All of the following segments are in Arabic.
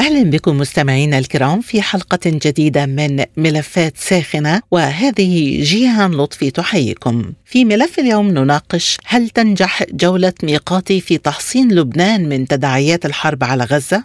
أهلا بكم مستمعينا الكرام في حلقة جديدة من ملفات ساخنة، وهذه جيهان لطفي تحييكم. في ملف اليوم نناقش: هل تنجح جولة ميقاتي في تحصين لبنان من تداعيات الحرب على غزة؟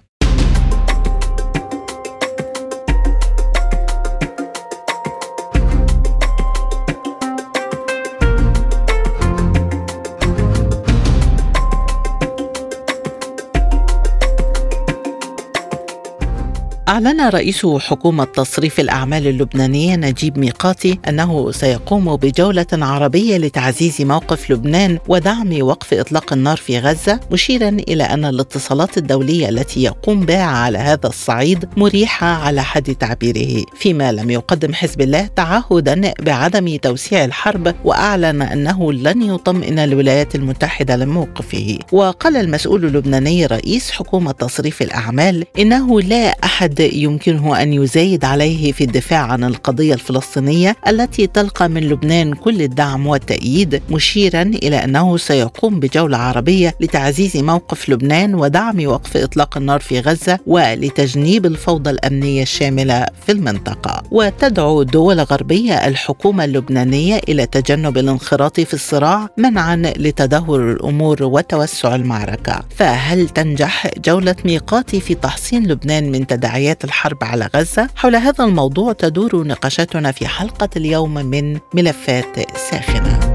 أعلن رئيس حكومة تصريف الأعمال اللبنانية نجيب ميقاتي أنه سيقوم بجولة عربية لتعزيز موقف لبنان ودعم وقف إطلاق النار في غزة، مشيرا إلى أن الاتصالات الدولية التي يقوم بها على هذا الصعيد مريحة على حد تعبيره، فيما لم يقدم حزب الله تعهدا بعدم توسيع الحرب، وأعلن أنه لن يطمئن الولايات المتحدة لموقفه. وقال المسؤول اللبناني رئيس حكومة تصريف الأعمال إنه لا أحد يمكنه أن يزايد عليه في الدفاع عن القضية الفلسطينية التي تلقى من لبنان كل الدعم والتأييد، مشيرا إلى أنه سيقوم بجولة عربية لتعزيز موقف لبنان ودعم وقف إطلاق النار في غزة ولتجنيب الفوضى الأمنية الشاملة في المنطقة. وتدعو الدول الغربية الحكومة اللبنانية إلى تجنب الانخراط في الصراع منعا لتدهور الأمور وتوسع المعركة. فهل تنجح جولة ميقاتي في تحصين لبنان من تداعيات الحرب على غزة؟ حول هذا الموضوع تدور نقاشاتنا في حلقة اليوم من ملفات ساخنة.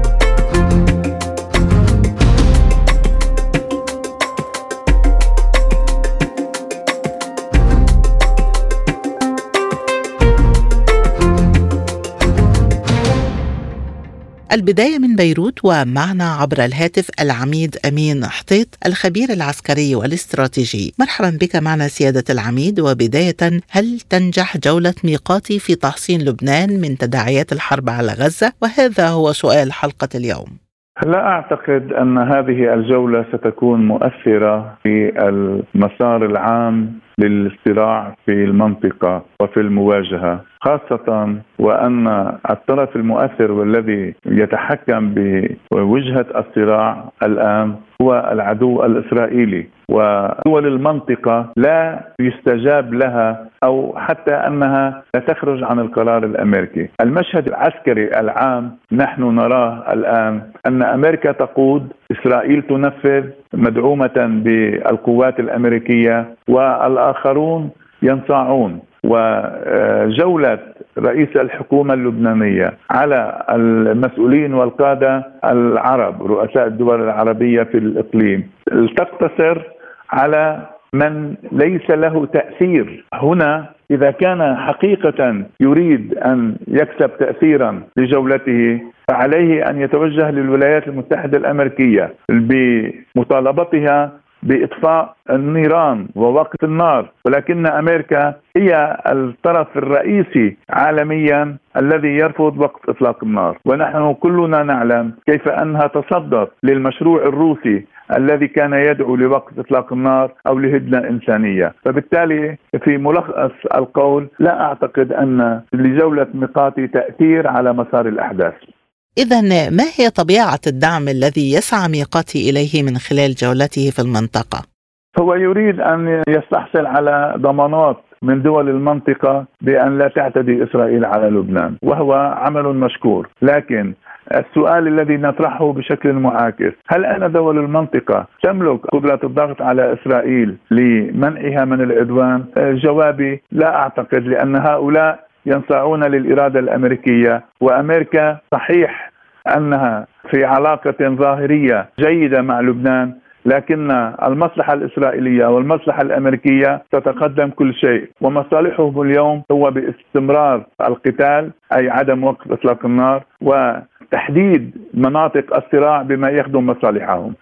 البداية من بيروت، ومعنا عبر الهاتف العميد أمين حتيت الخبير العسكري والاستراتيجي. مرحبا بك معنا سيادة العميد، وبداية هل تنجح جولة ميقاتي في تحصين لبنان من تداعيات الحرب على غزة؟ وهذا هو سؤال حلقة اليوم. لا أعتقد أن هذه الجولة ستكون مؤثرة في المسار العام للصراع في المنطقة وفي المواجهة، خاصة وأن الطرف المؤثر والذي يتحكم بوجهة الصراع الآن هو العدو الإسرائيلي، ودول المنطقة لا يستجاب لها أو حتى أنها لا تخرج عن القرار الأمريكي. المشهد العسكري العام نحن نراه الآن أن أمريكا تقود، إسرائيل تنفذ مدعومة بالقوات الأمريكية، والآخرون ينصاعون. وجولة رئيس الحكومة اللبنانية على المسؤولين والقادة العرب رؤساء الدول العربية في الإقليم تقتصر على من ليس له تأثير هنا. إذا كان حقيقة يريد أن يكسب تأثيرا لجولته فعليه أن يتوجه للولايات المتحدة الأمريكية بمطالبتها بإطفاء النيران ووقف النار، ولكن أمريكا هي الطرف الرئيسي عالميا الذي يرفض وقف إطلاق النار، ونحن كلنا نعلم كيف أنها تصدت للمشروع الروسي الذي كان يدعو لوقف إطلاق النار أو لهدنة إنسانية. فبالتالي في ملخص القول لا أعتقد أن لجولة ميقاتي تأثير على مسار الأحداث. إذا ما هي طبيعة الدعم الذي يسعى ميقاتي إليه من خلال جولته في المنطقة؟ هو يريد أن يستحصل على ضمانات من دول المنطقة بأن لا تعتدي إسرائيل على لبنان، وهو عمل مشكور، لكن السؤال الذي نطرحه بشكل معاكس: هل أن دول المنطقة تملك قدرة الضغط على إسرائيل لمنعها من العدوان؟ جوابي لا أعتقد، لأن هؤلاء ينصاعون للإرادة الأمريكية، وأمريكا صحيح أنها في علاقة ظاهرية جيدة مع لبنان، لكن المصلحة الإسرائيلية والمصلحة الأمريكية تتقدم كل شيء، ومصالحهم اليوم هو باستمرار القتال أي عدم وقف إطلاق النار وتحديد مناطق الصراع بما يخدم مصالحهم.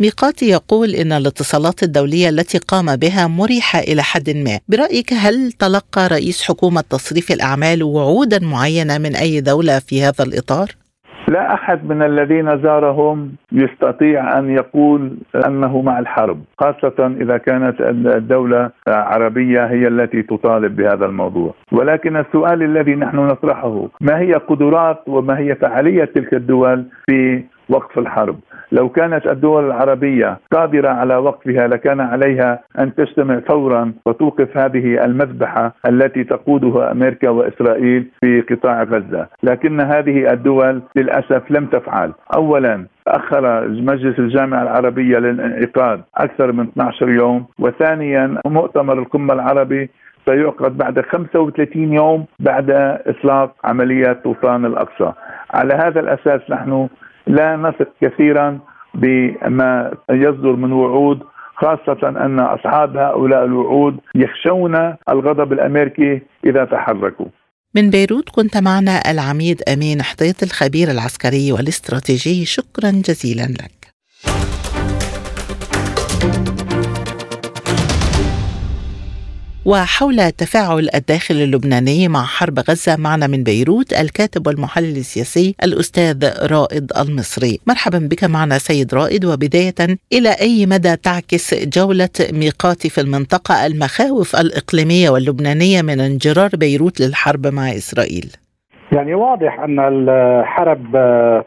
ميقاتي يقول إن الاتصالات الدولية التي قام بها مريحة إلى حد ما. برأيك هل تلقى رئيس حكومة تصريف الأعمال وعودا معينة من أي دولة في هذا الإطار؟ لا أحد من الذين زارهم يستطيع أن يقول أنه مع الحرب، خاصة إذا كانت الدولة عربية هي التي تطالب بهذا الموضوع. ولكن السؤال الذي نحن نطرحه، ما هي قدرات وما هي فعالية تلك الدول في وقف الحرب؟ لو كانت الدول العربية قادرة على وقفها لكان عليها أن تجتمع فورا وتوقف هذه المذبحة التي تقودها أمريكا وإسرائيل في قطاع غزة، لكن هذه الدول للأسف لم تفعل. أولا، تأخر مجلس الجامعة العربية للانعقاد أكثر من 12 يوم، وثانيا مؤتمر القمة العربي سيعقد بعد 35 يوم بعد إطلاق عملية طوفان الأقصى. على هذا الأساس نحن لا نثق كثيرا بما يصدر من وعود، خاصة أن أصحاب هؤلاء الوعود يخشون الغضب الأمريكي إذا تحركوا. من بيروت كنت معنا العميد أمين حتيت الخبير العسكري والاستراتيجي، شكرا جزيلا لك. وحول تفاعل الداخل اللبناني مع حرب غزة معنا من بيروت الكاتب والمحلل السياسي الأستاذ رائد المصري. مرحبا بك معنا سيد رائد، وبداية إلى أي مدى تعكس جولة ميقاتي في المنطقة المخاوف الإقليمية واللبنانية من انجرار بيروت للحرب مع إسرائيل؟ يعني واضح أن الحرب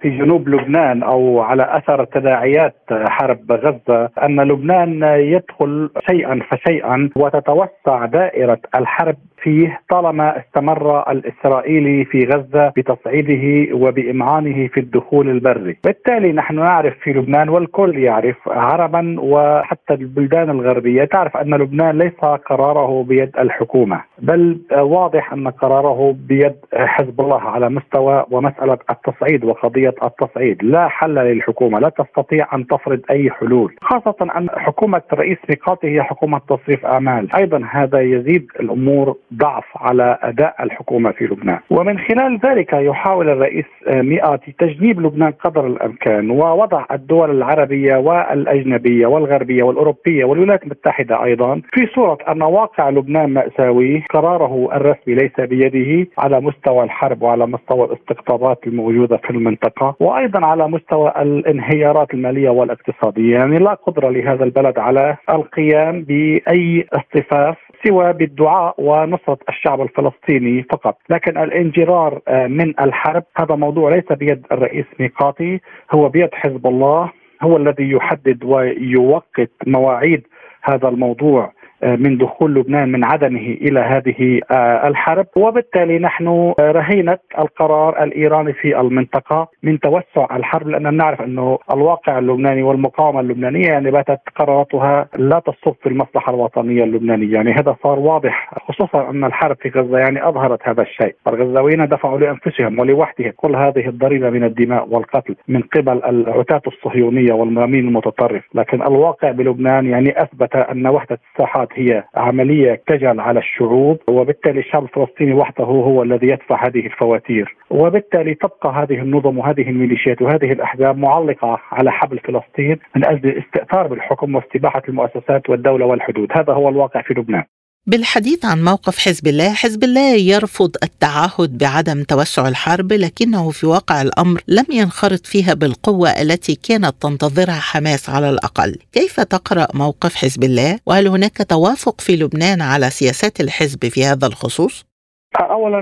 في جنوب لبنان أو على أثر تداعيات حرب غزة أن لبنان يدخل شيئا فشيئا وتتوسع دائرة الحرب فيه طالما استمر الإسرائيلي في غزة بتصعيده وبإمعانه في الدخول البري. بالتالي نحن نعرف في لبنان، والكل يعرف عربا وحتى البلدان الغربية تعرف أن لبنان ليس قراره بيد الحكومة، بل واضح أن قراره بيد حزب الله على مستوى ومسألة التصعيد وقضية التصعيد. لا حل للحكومة، لا تستطيع أن تفرض أي حلول، خاصة أن حكومة رئيس ميقاتي هي حكومة تصريف أعمال. أيضا هذا يزيد الأمور ضعف على أداء الحكومة في لبنان، ومن خلال ذلك يحاول الرئيس ميقاتي تجنيب لبنان قدر الأمكان، ووضع الدول العربية والأجنبية والغربية والأوروبية والولايات المتحدة أيضا في صورة أن واقع لبنان مأساوي، قراره الرسمي ليس بيده على مستوى الحرب وعلى مستوى الاستقطابات الموجودة في المنطقة، وأيضا على مستوى الانهيارات المالية والاقتصادية. يعني لا قدرة لهذا البلد على القيام بأي اصطفاف سوى بالدعاء ونصرة الشعب الفلسطيني فقط. لكن الانجرار من الحرب هذا موضوع ليس بيد الرئيس ميقاتي، هو بيد حزب الله، هو الذي يحدد ويوقت مواعيد هذا الموضوع من دخول لبنان، من عدمه إلى هذه الحرب. وبالتالي نحن رهينة القرار الإيراني في المنطقة من توسع الحرب، لأننا نعرف أنه الواقع اللبناني والمقاومة اللبنانية يعني باتت قراراتها لا تصب في المصلحة الوطنية اللبنانية. يعني هذا صار واضح، خصوصا أن الحرب في غزة يعني أظهرت هذا الشيء. الغزاويين دفعوا لأنفسهم ولوحدهم كل هذه الضريبة من الدماء والقتل من قبل العتاة الصهيونية والمرامين المتطرف، لكن الواقع بلبنان يعني أثبت أن وحدة الساحات هي عملية تجعل على الشعوب، وبالتالي الشعب الفلسطيني وحده هو الذي يدفع هذه الفواتير. وبالتالي تبقى هذه النظم وهذه الميليشيات وهذه الأحزاب معلقة على حبل فلسطين من أجل الاستئثار بالحكم واستباحة المؤسسات والدولة والحدود. هذا هو الواقع في لبنان. بالحديث عن موقف حزب الله، حزب الله يرفض التعهد بعدم توسع الحرب، لكنه في واقع الأمر لم ينخرط فيها بالقوة التي كانت تنتظرها حماس على الأقل. كيف تقرأ موقف حزب الله، وهل هناك توافق في لبنان على سياسات الحزب في هذا الخصوص؟ أولا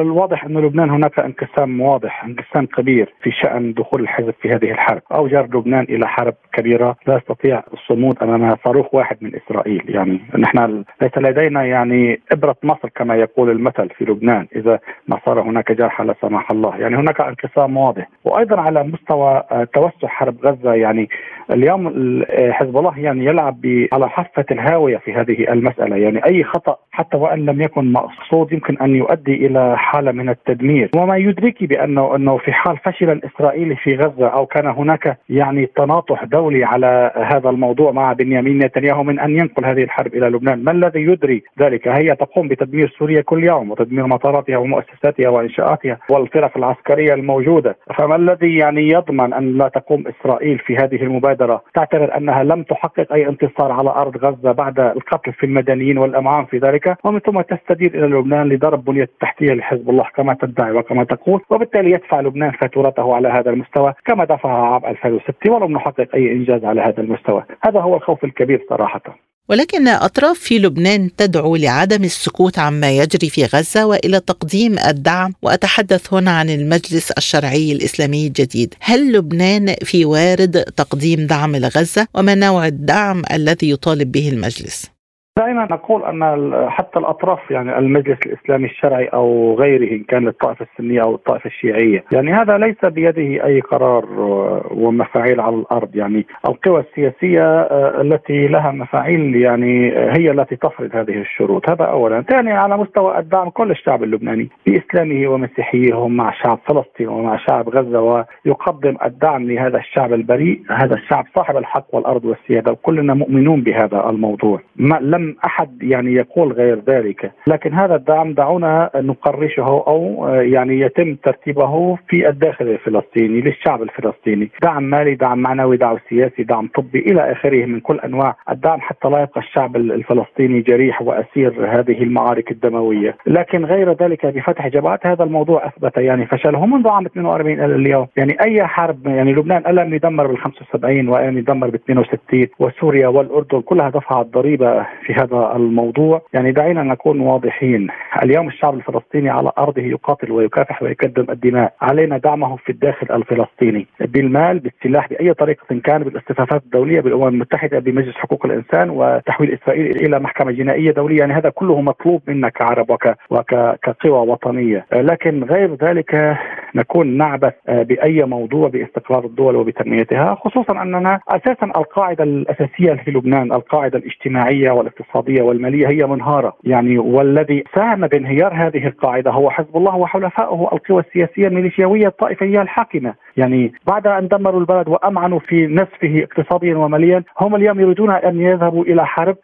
الواضح أن لبنان هناك انقسام واضح، انقسام كبير في شأن دخول الحزب في هذه الحرب. أوجر لبنان إلى حرب كبيرة لا يستطيع الصمود أمامها صاروخ واحد من إسرائيل. يعني نحن ليس لدينا يعني إبرة مصر كما يقول المثل في لبنان، إذا ما صار هناك جرح لا سمح الله. يعني هناك انقسام واضح. وأيضا على مستوى توسع حرب غزة، يعني اليوم حزب الله يعني يلعب على حافة الهاوية في هذه المسألة. يعني أي خطأ حتى وإن لم يكن مقصود يمكن أن يؤدي إلى حالة من التدمير. وما يدركي بأنه في حال فشل الإسرائيلي في غزة أو كان هناك يعني تناطح دولي على هذا الموضوع مع بنيامين نتنياهو من أن ينقل هذه الحرب إلى لبنان. ما الذي يدري ذلك؟ هي تقوم بتدمير سوريا كل يوم وتدمير مطاراتها ومؤسساتها وإنشاءاتها والفرق العسكرية الموجودة. فما الذي يعني يضمن أن لا تقوم إسرائيل في هذه المبادرة المبادرة تعتبر أنها لم تحقق أي انتصار على أرض غزة بعد القتل في المدنيين والأمعان في ذلك، ومن ثم تستدير إلى لبنان لضرب بنية التحتية لحزب الله كما تدعي وكما تقول، وبالتالي يدفع لبنان فاتورته على هذا المستوى كما دفعها عام 2006 ولم نحقق أي إنجاز على هذا المستوى. هذا هو الخوف الكبير صراحة. ولكن أطراف في لبنان تدعو لعدم السكوت عما يجري في غزة وإلى تقديم الدعم، وأتحدث هنا عن المجلس الشرعي الإسلامي الجديد. هل لبنان في وارد تقديم دعم لغزة، وما نوع الدعم الذي يطالب به المجلس؟ دائما نقول أن حتى الأطراف يعني المجلس الإسلامي الشرعي أو غيره إن كان الطائفة السنية أو الطائفة الشيعية، يعني هذا ليس بيده أي قرار ومفاعيل على الأرض، يعني القوى السياسية التي لها مفاعيل يعني هي التي تفرض هذه الشروط. هذا أولا. ثانيا، على مستوى الدعم، كل الشعب اللبناني بإسلامه ومسيحيه هم مع شعب فلسطين ومع شعب غزة، ويقدم الدعم لهذا الشعب البريء، هذا الشعب صاحب الحق والأرض والسيادة، وكلنا مؤمنون بهذا الموضوع، لم أحد يعني يقول غير ذلك. لكن هذا الدعم دعونا نقرشه أو يعني يتم ترتيبه في الداخل الفلسطيني للشعب الفلسطيني، دعم مالي، دعم معنوي، دعم سياسي، دعم طبي إلى آخره من كل أنواع الدعم، حتى لا يبقى الشعب الفلسطيني جريح وأسير هذه المعارك الدموية. لكن غير ذلك بفتح جبهات، هذا الموضوع أثبت يعني فشله منذ عام 42 إلى اليوم. يعني أي حرب، يعني لبنان ألم يدمر بال 75 وألم يدمر بال 62 وسوريا والأردن كلها دفعت ضريبة في هذا الموضوع. يعني دعينا نكون واضحين، اليوم الشعب الفلسطيني على أرضه يقاتل ويكافح ويكدم الدماء، علينا دعمه في الداخل الفلسطيني بالمال، بالسلاح، بأي طريقة كان، بالاستفافات الدولية، بالأمم المتحدة، بمجلس حقوق الإنسان، وتحويل إسرائيل إلى محكمة جنائية دولية. يعني هذا كله مطلوب منا كعرب وكقوى وطنية. لكن غير ذلك نكون نعبث بأي موضوع باستقرار الدول وبتنميتها، خصوصا أننا أساسا القاعدة الأساسية في لبنان، القاعدة الاجتماعية والاقتصادية والمالية، هي منهارة. يعني والذي ساهم بانهيار هذه القاعدة هو حزب الله وحلفائه، القوى السياسية الميليشياوية الطائفية الحاكمة. يعني بعد أن دمروا البلد وأمعنوا في نسفه اقتصاديا وماليا، هم اليوم يريدون أن يذهبوا إلى حرب.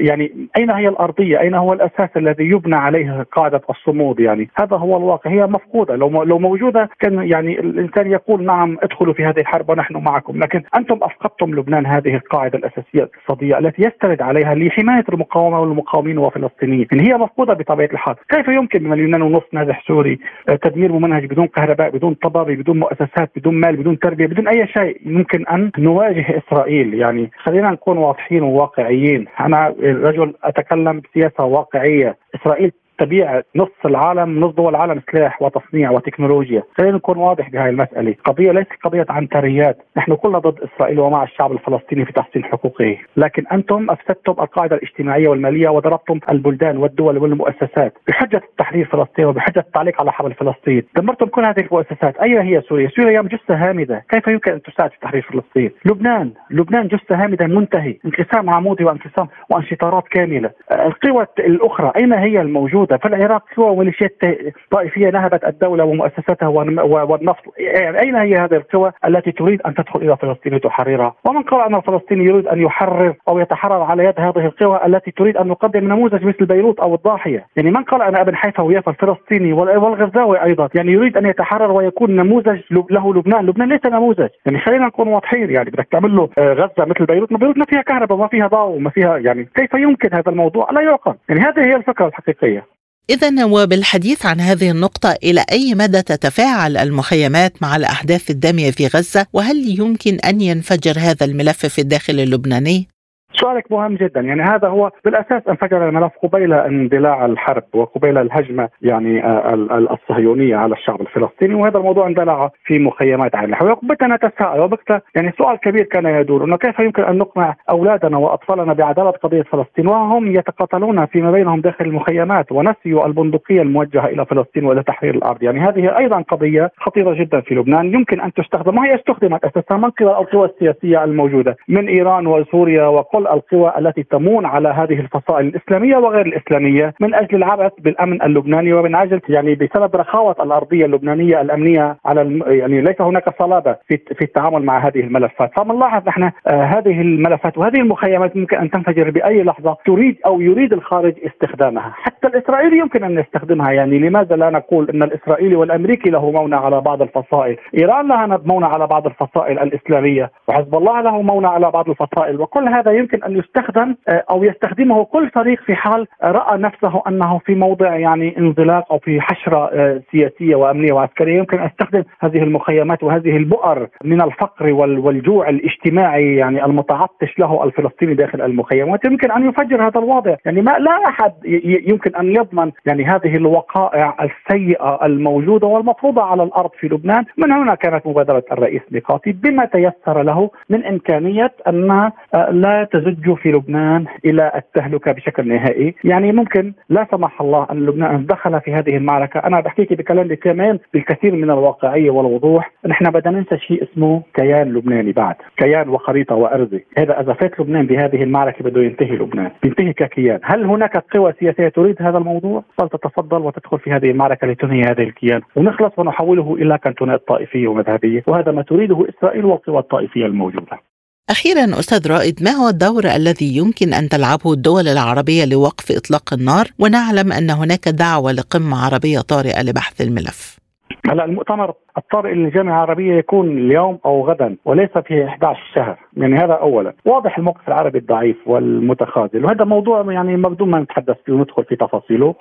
يعني أين هي الأرضية؟ أين هو الأساس الذي يبنى عليه قاعدة الصمود؟ يعني هذا هو الواقع، هي مفقودة. لو موجودة كان يعني الإنسان يقول نعم ادخلوا في هذه الحرب ونحن معكم، لكن أنتم أفقدتم لبنان هذه القاعدة الأساسية الاقتصادية التي يستند عليها حماية المقاومة والمقاومين والفلسطينيين. إن هي مفقودة بطبيعة الحال. كيف يمكن مليونين ونصف نازح سوري تدمير ممنهج بدون كهرباء، بدون طبابة، بدون مؤسسات، بدون مال، بدون تربية، بدون أي شيء يمكن أن نواجه إسرائيل؟ يعني خلينا نكون واضحين وواقعيين. أنا رجل أتكلم بسياسة واقعية. إسرائيل تبيع نص دول العالم سلاح وتصنيع وتكنولوجيا. خلينا نكون واضح بهاي المسألة. قضية ليست قضية عنتريات. نحن كلنا ضد إسرائيل ومع الشعب الفلسطيني في تحسين حقوقه، لكن أنتم أفسدتم القاعدة الاجتماعية والمالية وضربتم البلدان والدول والمؤسسات بحجة التحرير فلسطين وبحجة التعليق على حبل فلسطين. دمرتم كل هذه المؤسسات. أين هي سوريا؟ سوريا جثة هامدة، كيف يمكن أن تساعد في تحرير فلسطين؟ لبنان جثة هامدة منتهي، انقسام عمودي وانقسام وانشطارات كاملة. القوى الأخرى أين هي الموجودة؟ في العراق قوى ميليشيات طائفية نهبت الدولة ومؤسساتها والنفط. يعني أين هي هذه القوى التي تريد أن تدخل إلى فلسطين وتحررها؟ ومن قال أن الفلسطيني يريد أن يحرر أو يتحرر على يد هذه القوى التي تريد أن نقدم نموذج مثل بيروت أو الضاحية؟ يعني من قال أن ابن حيفا ويافا الفلسطيني والغزاوي أيضا يعني يريد أن يتحرر ويكون نموذج له لبنان ليس نموذج. يعني خلينا نكون واضحين، يعني بدك تعمل له غزة مثل بيروت، ما فيها كهرباء، ما فيها ضوء، ما فيها، يعني كيف يمكن هذا الموضوع؟ لا يعقل. يعني هذه هي الفكرة الحقيقية. إذن وبالحديث عن هذه النقطة، إلى أي مدى تتفاعل المخيمات مع الأحداث الدامية في غزة، وهل يمكن أن ينفجر هذا الملف في الداخل اللبناني؟ سؤالك مهم جدا. يعني هذا هو بالأساس، انفجر الملف قبيل اندلاع الحرب وقبيل الهجمة يعني الصهيونية على الشعب الفلسطيني، وهذا الموضوع اندلع في مخيمات عين الحلوة. وبدنا نتساءل وبدنا يعني سؤال كبير كان يدور، أنه كيف يمكن أن نقنع أولادنا وأطفالنا بعدالة قضية فلسطين وهم يتقاتلون فيما بينهم داخل المخيمات، ونسيوا البندقية الموجهة إلى فلسطين وإلى تحرير الأرض. يعني هذه أيضا قضية خطيرة جدا في لبنان، يمكن أن تستخدم، وهي استخدمت أساسا من قبل القوى السياسية الموجودة من إيران وسوريا وكل كل القوى التي تمون على هذه الفصائل الإسلامية وغير الإسلامية من أجل العبث بالأمن اللبناني، ومن أجل بسبب رخاوة الأرضية اللبنانية الأمنية على ليس هناك صلابة في التعامل مع هذه الملفات. فمنلاحظ نحن هذه الملفات وهذه المخيمات ممكن أن تنفجر بأي لحظة، تريد أو يريد الخارج استخدامها، حتى الإسرائيلي يمكن أن يستخدمها. لماذا لا نقول أن الإسرائيلي والأمريكي له مونة على بعض الفصائل، إيران لها مونة على بعض الفصائل الإسلامية، وحزب الله له مونة على بعض الفصائل، وكل هذا يمكن أن يستخدم أو يستخدمه كل فريق في حال رأى نفسه أنه في موضع انزلاق أو في حشرة سياسية وأمنية وعسكرية. يمكن أن يستخدم هذه المخيمات وهذه البؤر من الفقر والجوع الاجتماعي المتعطش له الفلسطيني داخل المخيمات، يمكن أن يفجر هذا الوضع. لا أحد يمكن أن يضمن هذه الوقائع السيئة الموجودة والمفروضة على الأرض في لبنان. من هنا كانت مبادرة الرئيس ميقاتي بما تيسر له من إمكانية أن لا تزج في لبنان إلى التهلكة بشكل نهائي. ممكن لا سمح الله أن لبنان دخل في هذه المعركة. أنا بحكيكي بكلامي كمان بالكثير من الواقعية والوضوح. نحن بدنا ننسى شيء اسمه كيان لبناني، بعد كيان وخريطة وأرزة. هذا إذا فات لبنان بهذه المعركة بده ينتهي لبنان، بينتهي ككيان. هل هناك قوى سياسية تريد هذا الموضوع؟ فلتتفضل وتدخل في هذه المعركة لتنهي هذا الكيان، ونخلص ونحوله إلى كنتونات طائفية ومذهبية، وهذا ما تريده إسرائيل والقوى الطائفية الموجودة. أخيرا أستاذ رائد، ما هو الدور الذي يمكن أن تلعبه الدول العربية لوقف إطلاق النار، ونعلم أن هناك دعوة لقمة عربية طارئة لبحث الملف؟ هلا المؤتمر الطارئ للجامعة العربية يكون اليوم أو غدا وليس في 11 شهر، هذا أولا. واضح الموقف العربي الضعيف والمتخاذل، وهذا موضوع مبدون ما نتحدث فيه وندخل في تفاصيله،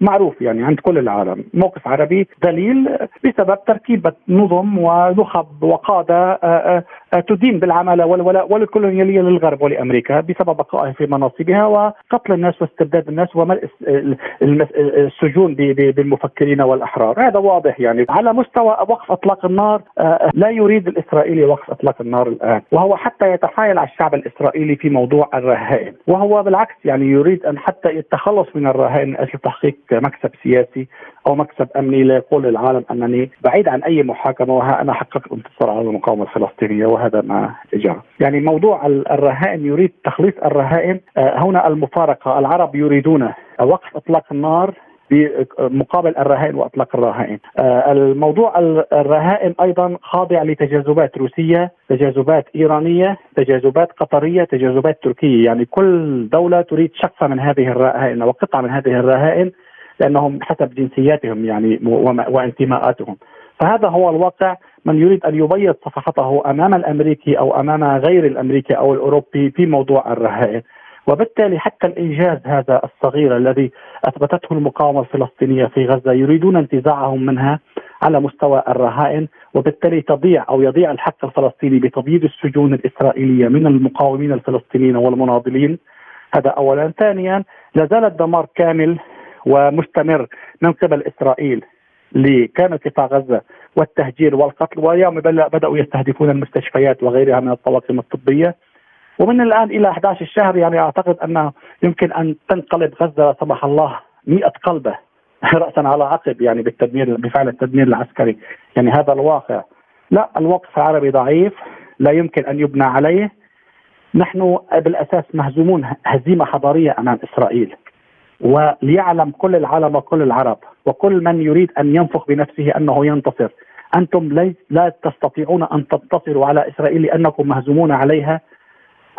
معروف عند كل العالم. موقف عربي دليل بسبب تركيبة نظم ونخب وقادة تدين بالعمالة والولاء والكولونيالية للغرب ولأمريكا بسبب بقائها في مناصبها وقتل الناس واستبداد الناس وملء السجون بالمفكرين والأحرار. هذا واضح. على مستوى وقف اطلاق النار، لا يريد الاسرائيلي وقف اطلاق النار الان، وهو حتى يتحايل على الشعب الاسرائيلي في موضوع الرهائن، وهو بالعكس يريد ان حتى التخلص من الرهائن من اجل تحقيق مكسب سياسي او مكسب امني، ليقول العالم انني بعيد عن اي محاكمه وها انا حققت انتصار على المقاومه الفلسطينيه، وهذا ما جرى. موضوع الرهائن يريد تخليص الرهائن. هنا المفارقه، العرب يريدون وقف اطلاق النار بمقابل الرهائن وإطلاق الرهائن. الموضوع الرهائن أيضا خاضع لتجاذبات روسية، تجاذبات إيرانية، تجاذبات قطرية، تجاذبات تركية. كل دولة تريد شقفة من هذه الرهائن وقطعة من هذه الرهائن، لأنهم حسب جنسياتهم وانتماءاتهم. فهذا هو الواقع. من يريد أن يبيض صفحته أمام الأمريكي أو أمام غير الأمريكي أو الأوروبي في موضوع الرهائن، وبالتالي حتى الإنجاز هذا الصغير الذي أثبتته المقاومة الفلسطينية في غزة يريدون انتزاعهم منها على مستوى الرهائن، وبالتالي تضيع أو يضيع الحق الفلسطيني بتبييض السجون الإسرائيلية من المقاومين الفلسطينيين والمناضلين. هذا أولا. ثانيا، لازال الدمار كامل ومستمر من قبل إسرائيل لكامل قطاع غزة والتهجير والقتل، واليوم بدأوا يستهدفون المستشفيات وغيرها من الطواقم الطبية. ومن الآن إلى 11 الشهر أعتقد أنه يمكن أن تنقلب غزة لا سمح الله 100 قلبة رأسا على عقب بالتدمير، بفعل التدمير العسكري. هذا الواقع. لا، الوقف العربي ضعيف، لا يمكن أن يبنى عليه. نحن بالأساس مهزومون هزيمة حضارية أمام إسرائيل، وليعلم كل العالم وكل العرب وكل من يريد أن ينفخ بنفسه أنه ينتصر، أنتم لا تستطيعون أن تنتصروا على إسرائيل لأنكم مهزومون عليها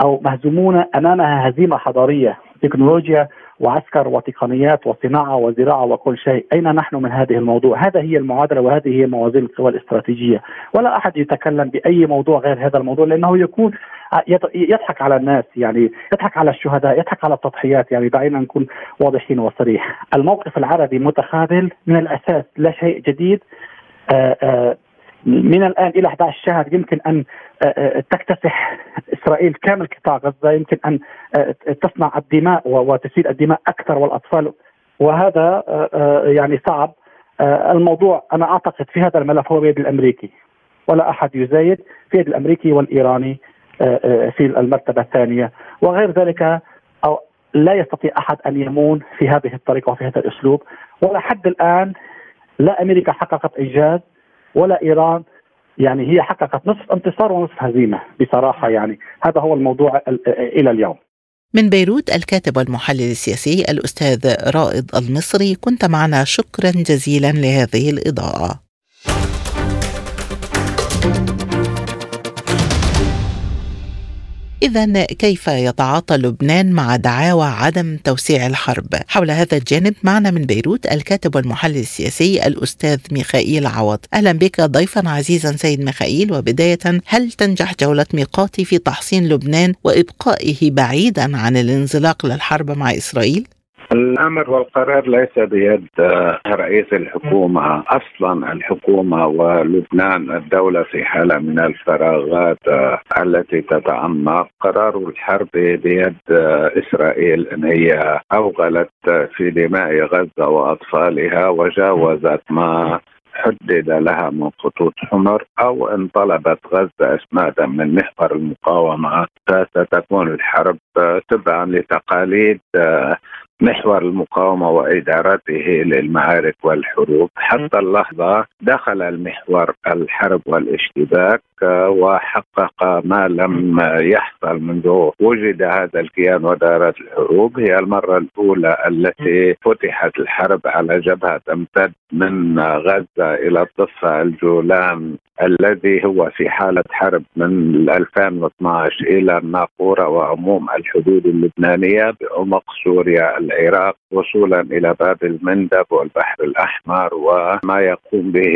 أو مهزومون أمامها هزيمة حضارية، تكنولوجيا وعسكر وتقنيات وصناعة وزراعة وكل شيء. أين نحن من هذه الموضوع؟ هذا هي المعادلة وهذه هي موازين القوى الاستراتيجية. ولا أحد يتكلم بأي موضوع غير هذا الموضوع، لأنه يكون يضحك على الناس، يضحك على الشهداء، يضحك على التضحيات. دعينا نكون واضحين وصريح. الموقف العربي متخاذل من الأساس، لا شيء جديد. من الآن إلى 11 شهر يمكن أن تكتسح إسرائيل كامل قطاع غزة، يمكن أن تصنع الدماء وتسيل الدماء أكثر والأطفال، وهذا صعب. الموضوع أنا أعتقد في هذا الملف هو بيد الأمريكي، ولا أحد يزايد، في يد الأمريكي والإيراني في المرتبة الثانية وغير ذلك. أو لا يستطيع أحد أن يمون في هذه الطريقة وفي هذا الأسلوب. ولا حد الآن لا أمريكا حققت إنجاز ولا إيران يعني هي حققت نصف انتصار ونصف هزيمة بصراحة. يعني هذا هو الموضوع إلى اليوم. من بيروت الكاتب والمحلل السياسي الأستاذ رائد المصري، كنت معنا، شكرا جزيلا لهذه الإضاءة. إذن كيف يتعاطى لبنان مع دعاوى عدم توسيع الحرب؟ حول هذا الجانب معنا من بيروت الكاتب والمحلل السياسي الأستاذ ميخائيل عوض. أهلا بك ضيفا عزيزا سيد ميخائيل. وبداية، هل تنجح جولة ميقاتي في تحصين لبنان وإبقائه بعيدا عن الانزلاق للحرب مع إسرائيل؟ الأمر والقرار ليس بيد رئيس الحكومة. أصلا الحكومة ولبنان الدولة في حالة من الفراغات التي تتعمق. قرار الحرب بيد إسرائيل، أن هي أوغلت في دماء غزة وأطفالها وجاوزت ما حدد لها من خطوط حمر، أو إن طلبت غزة إسنادا من محور المقاومة فستكون الحرب تبعا لتقاليد محور المقاومة وإدارته للمعارك والحروب. حتى اللحظة دخل المحور الحرب والاشتباك وحقق ما لم يحصل منذ وجد هذا الكيان ودارت الحروب. هي المرة الأولى التي فتحت الحرب على جبهة تمتد من غزة إلى الضفة الجولان، الذي هو في حالة حرب من 2012 إلى الناقورة وعموم الحدود اللبنانية بعمق سوريا العراق، وصولا إلى باب المندب والبحر الأحمر وما يقوم به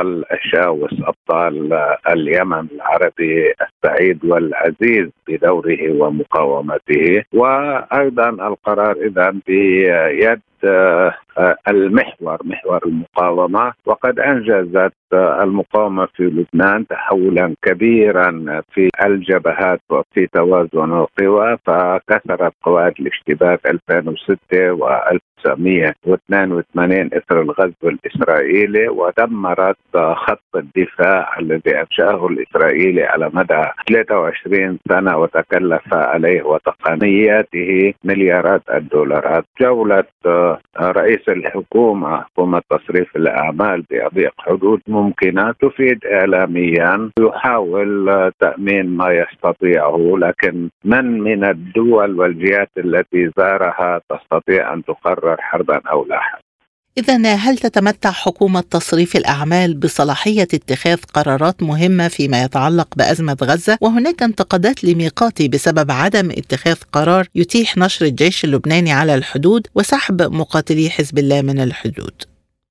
الأشاوس أبطال اليمن العربي السعيد والعزيز بدوره ومقاومته. وأيضا القرار إذن بيد محور المقاومة. وقد أنجزت المقاومة في لبنان تحولا كبيرا في الجبهات وفي توازن القوى، فكسرت قواعد الاشتباك 2006 و1982 إثر الغزو الإسرائيلي، ودمرت خط الدفاع الذي أنشأه الإسرائيلي على مدى 23 سنة وتكلف عليه وتقنياته مليارات الدولارات. جولة رئيس الحكومة، حكومة تصريف الأعمال بإضيق حدود ممكنة، تفيد إعلاميا، يحاول تأمين ما يستطيعه، لكن من الدول والجهات التي زارها تستطيع أن تقرر حربا أو لا حرب. إذن هل تتمتع حكومة تصريف الأعمال بصلاحية اتخاذ قرارات مهمة فيما يتعلق بأزمة غزة؟ وهناك انتقادات لميقاتي بسبب عدم اتخاذ قرار يتيح نشر الجيش اللبناني على الحدود وسحب مقاتلي حزب الله من الحدود.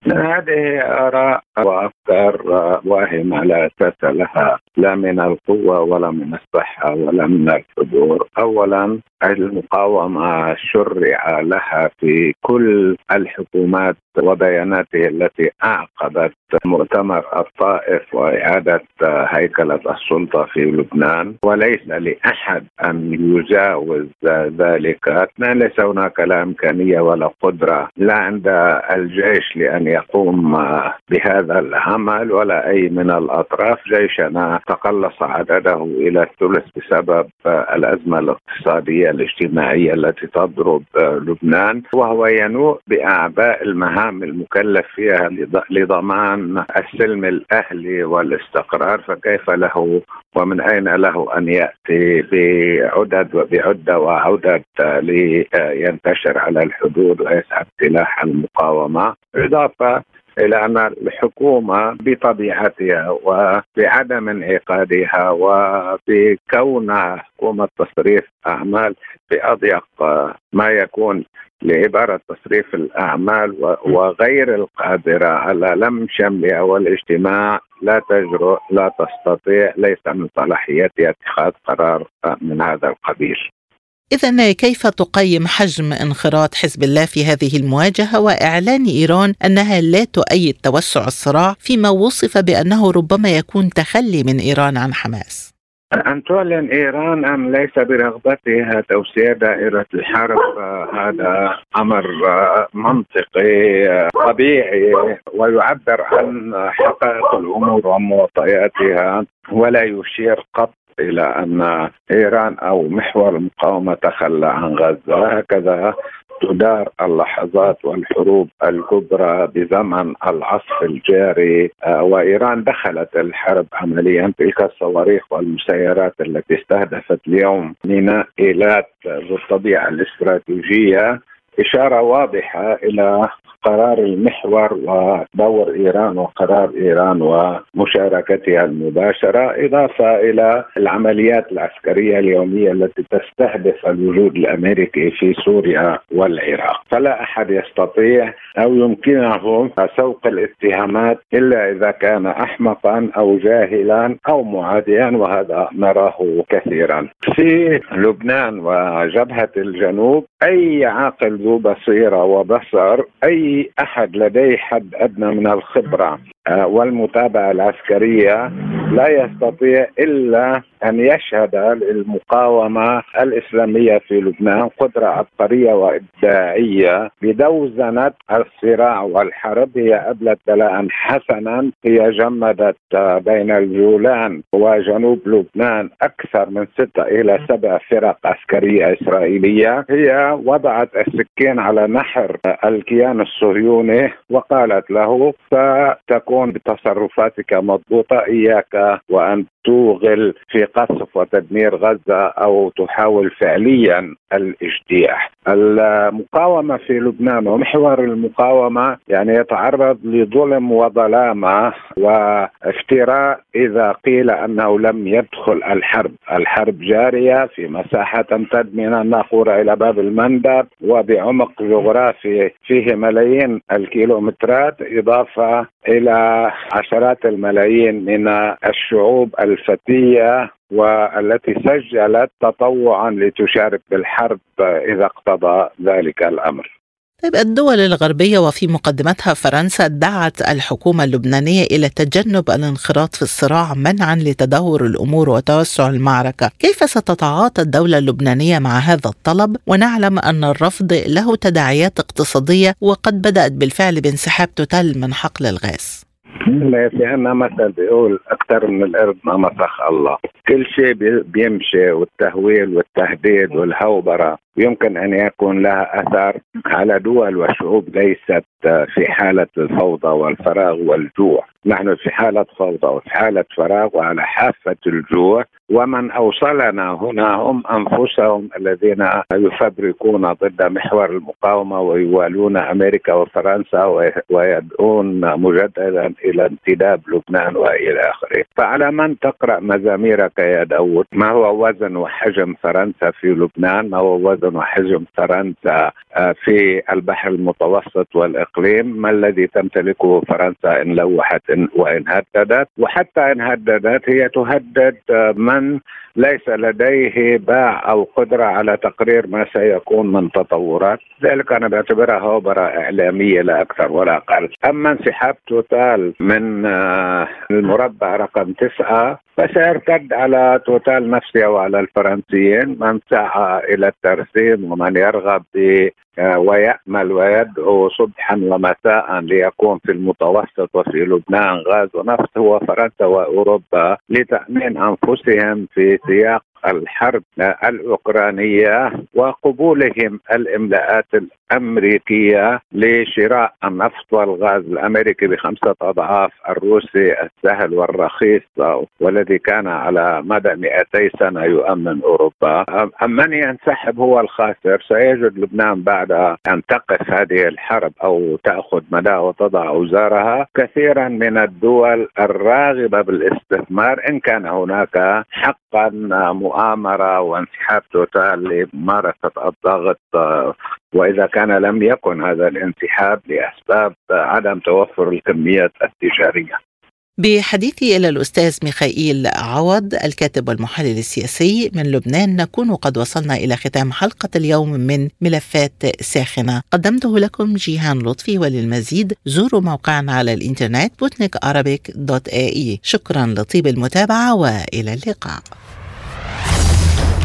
هذه آراء وأفكار واهمة لا أساس لها، لا من القوة ولا من الصحة ولا من الحضور. أولا، المقاومة شرع لها في كل الحكومات وبياناته التي أعقدت مؤتمر الطائف وإعادة هيكلة السلطة في لبنان، وليس لأحد أن يجاوز ذلك. اثنين، ليس هناك لا إمكانية ولا قدرة لا عند الجيش لأن يقوم بهذا العمل ولا أي من الأطراف. جيشنا تقلص عدده إلى الثلث بسبب الأزمة الاقتصادية الاجتماعية التي تضرب لبنان، وهو ينوء بأعباء المهام المكلف فيها لضمان السلم الأهلي والاستقرار. فكيف له ومن أين له أن يأتي بعدة لينتشر على الحدود ويسحب سلاح المقاومة؟ إضافة إلى أن الحكومة بطبيعتها وبعدم انعقادها وبكونها حكومة تصريف أعمال بأضيق ما يكون لعبارة تصريف الأعمال وغير القادرة على لم شملها والاجتماع، لا تستطيع، ليس من صلاحيتها اتخاذ قرار من هذا القبيل. إذن كيف تقيم حجم انخراط حزب الله في هذه المواجهة وإعلان إيران أنها لا تؤيد توسع الصراع فيما وصف بأنه ربما يكون تخلي من إيران عن حماس؟ أن تعلن إيران أن ليس برغبتها توسيع دائرة الحرب، هذا أمر منطقي طبيعي ويعبر عن حقائق الأمور ومعطياتها، ولا يشير قط إلى أن إيران أو محور المقاومة تخلى عن غزة. هكذا تدار اللحظات والحروب الكبرى بزمن العصف الجاري، وإيران دخلت الحرب عمليا. تلك الصواريخ والمسيرات التي استهدفت اليوم ميناء إيلات ذو الطبيعة الاستراتيجية إشارة واضحة إلى قرار المحور ودور إيران وقرار إيران ومشاركتها المباشرة، إضافة إلى العمليات العسكرية اليومية التي تستهدف الوجود الأمريكي في سوريا والعراق. فلا أحد يستطيع أو يمكنه سوق الاتهامات إلا إذا كان أحمقا أو جاهلا أو معاديا، وهذا نراه كثيرا في لبنان وجبهة الجنوب. أي عاقل ذو بصيرة وبصر، أي أحد لديه حد أدنى من الخبرة والمتابعة العسكرية لا يستطيع إلا أن يشهد للمقاومة الإسلامية في لبنان قدرة عبقرية وإبداعية بدوزنة الصراع والحرب. هي أبلت بلاء حسنا، هي جمدت بين الجولان وجنوب لبنان أكثر من 6 إلى 7 فرق عسكرية إسرائيلية. هي وضعت السكين على نحر الكيان الصهيوني وقالت له ستكون بتصرفاتك مضبوطة، إياك وأن توغل في قصف وتدمير غزة أو تحاول فعليا الاجتياح. المقاومة في لبنان ومحور المقاومة يعني يتعرض لظلم وظلامة وافتراء إذا قيل أنه لم يدخل الحرب. الحرب جارية في مساحة تمتد من الناقورة إلى باب المندب وبعمق جغرافي فيه ملايين الكيلومترات، إضافة إلى عشرات الملايين من الشعوب الفتية والتي سجلت تطوعا لتشارك بالحرب إذا اقتضى ذلك الأمر. طيب، الدول الغربية وفي مقدمتها فرنسا دعت الحكومة اللبنانية إلى تجنب الانخراط في الصراع منعا لتدهور الأمور وتوسع المعركة. كيف ستتعاطى الدولة اللبنانية مع هذا الطلب؟ ونعلم أن الرفض له تداعيات اقتصادية، وقد بدأت بالفعل بانسحاب توتال من حقل الغاز. لأن مثل بيقول أكثر من الأرض ما مسخ الله. كل شيء بيمشي، والتهويل والتهديد والهوبرة يمكن أن يكون لها أثر على دول وشعوب ليست في حالة الفوضى والفراغ والجوع. نحن في حالة فوضى وفي حالة فراغ وعلى حافة الجوع، ومن أوصلنا هنا هم أنفسهم الذين يفبركون ضد محور المقاومة ويوالون أمريكا وفرنسا ويدعون مجددا إلى انتداب لبنان وإلى آخره. فعلى من تقرأ مزاميرك يا داود؟ ما هو وزن وحجم فرنسا في لبنان؟ ما هو وزن وحجم فرنسا في البحر المتوسط والإقليم؟ ما الذي تمتلكه فرنسا إن لوحت وإن هددت؟ وحتى إن هددت هي تهدد من ليس لديه باع أو قدرة على تقرير ما سيكون من تطورات. ذلك أنا بعتبرها هوبرة إعلامية لا أكثر ولا أقل. أما انسحاب توتال من المربع رقم 9 فسيرتد على توتال نفسها وعلى الفرنسيين. من سعى إلى الترسيم ومن يرغب ويأمل ويدعو صبحا ومساء ليكون في المتوسط وفي لبنان غاز ونفط هو فرنسا وأوروبا لتأمين أنفسهم في سياق الحرب الأوكرانية وقبولهم الإملاءات الأمريكية لشراء النفط والغاز الأمريكي ب5 أضعاف الروسي السهل والرخيص والذي كان على مدى 200 سنة يؤمن أوروبا. من ينسحب هو الخاسر. سيجد لبنان بعد أن تقف هذه الحرب أو تأخذ مدى وتضع أوزارها كثيرا من الدول الراغبة بالاستثمار، إن كان هناك حقا مؤامرة وانسحاب توتال لممارسة الضغط، وإذا كان لم يكن هذا الانسحاب لأسباب عدم توفر الكميات التجارية. بحديثي إلى الأستاذ ميخائيل عوض الكاتب والمحلل السياسي من لبنان نكون قد وصلنا إلى ختام حلقة اليوم من ملفات ساخنة قدمته لكم جيهان لطفي. وللمزيد زوروا موقعنا على الإنترنت butnikarabic.ae. شكرا لطيب المتابعة وإلى اللقاء.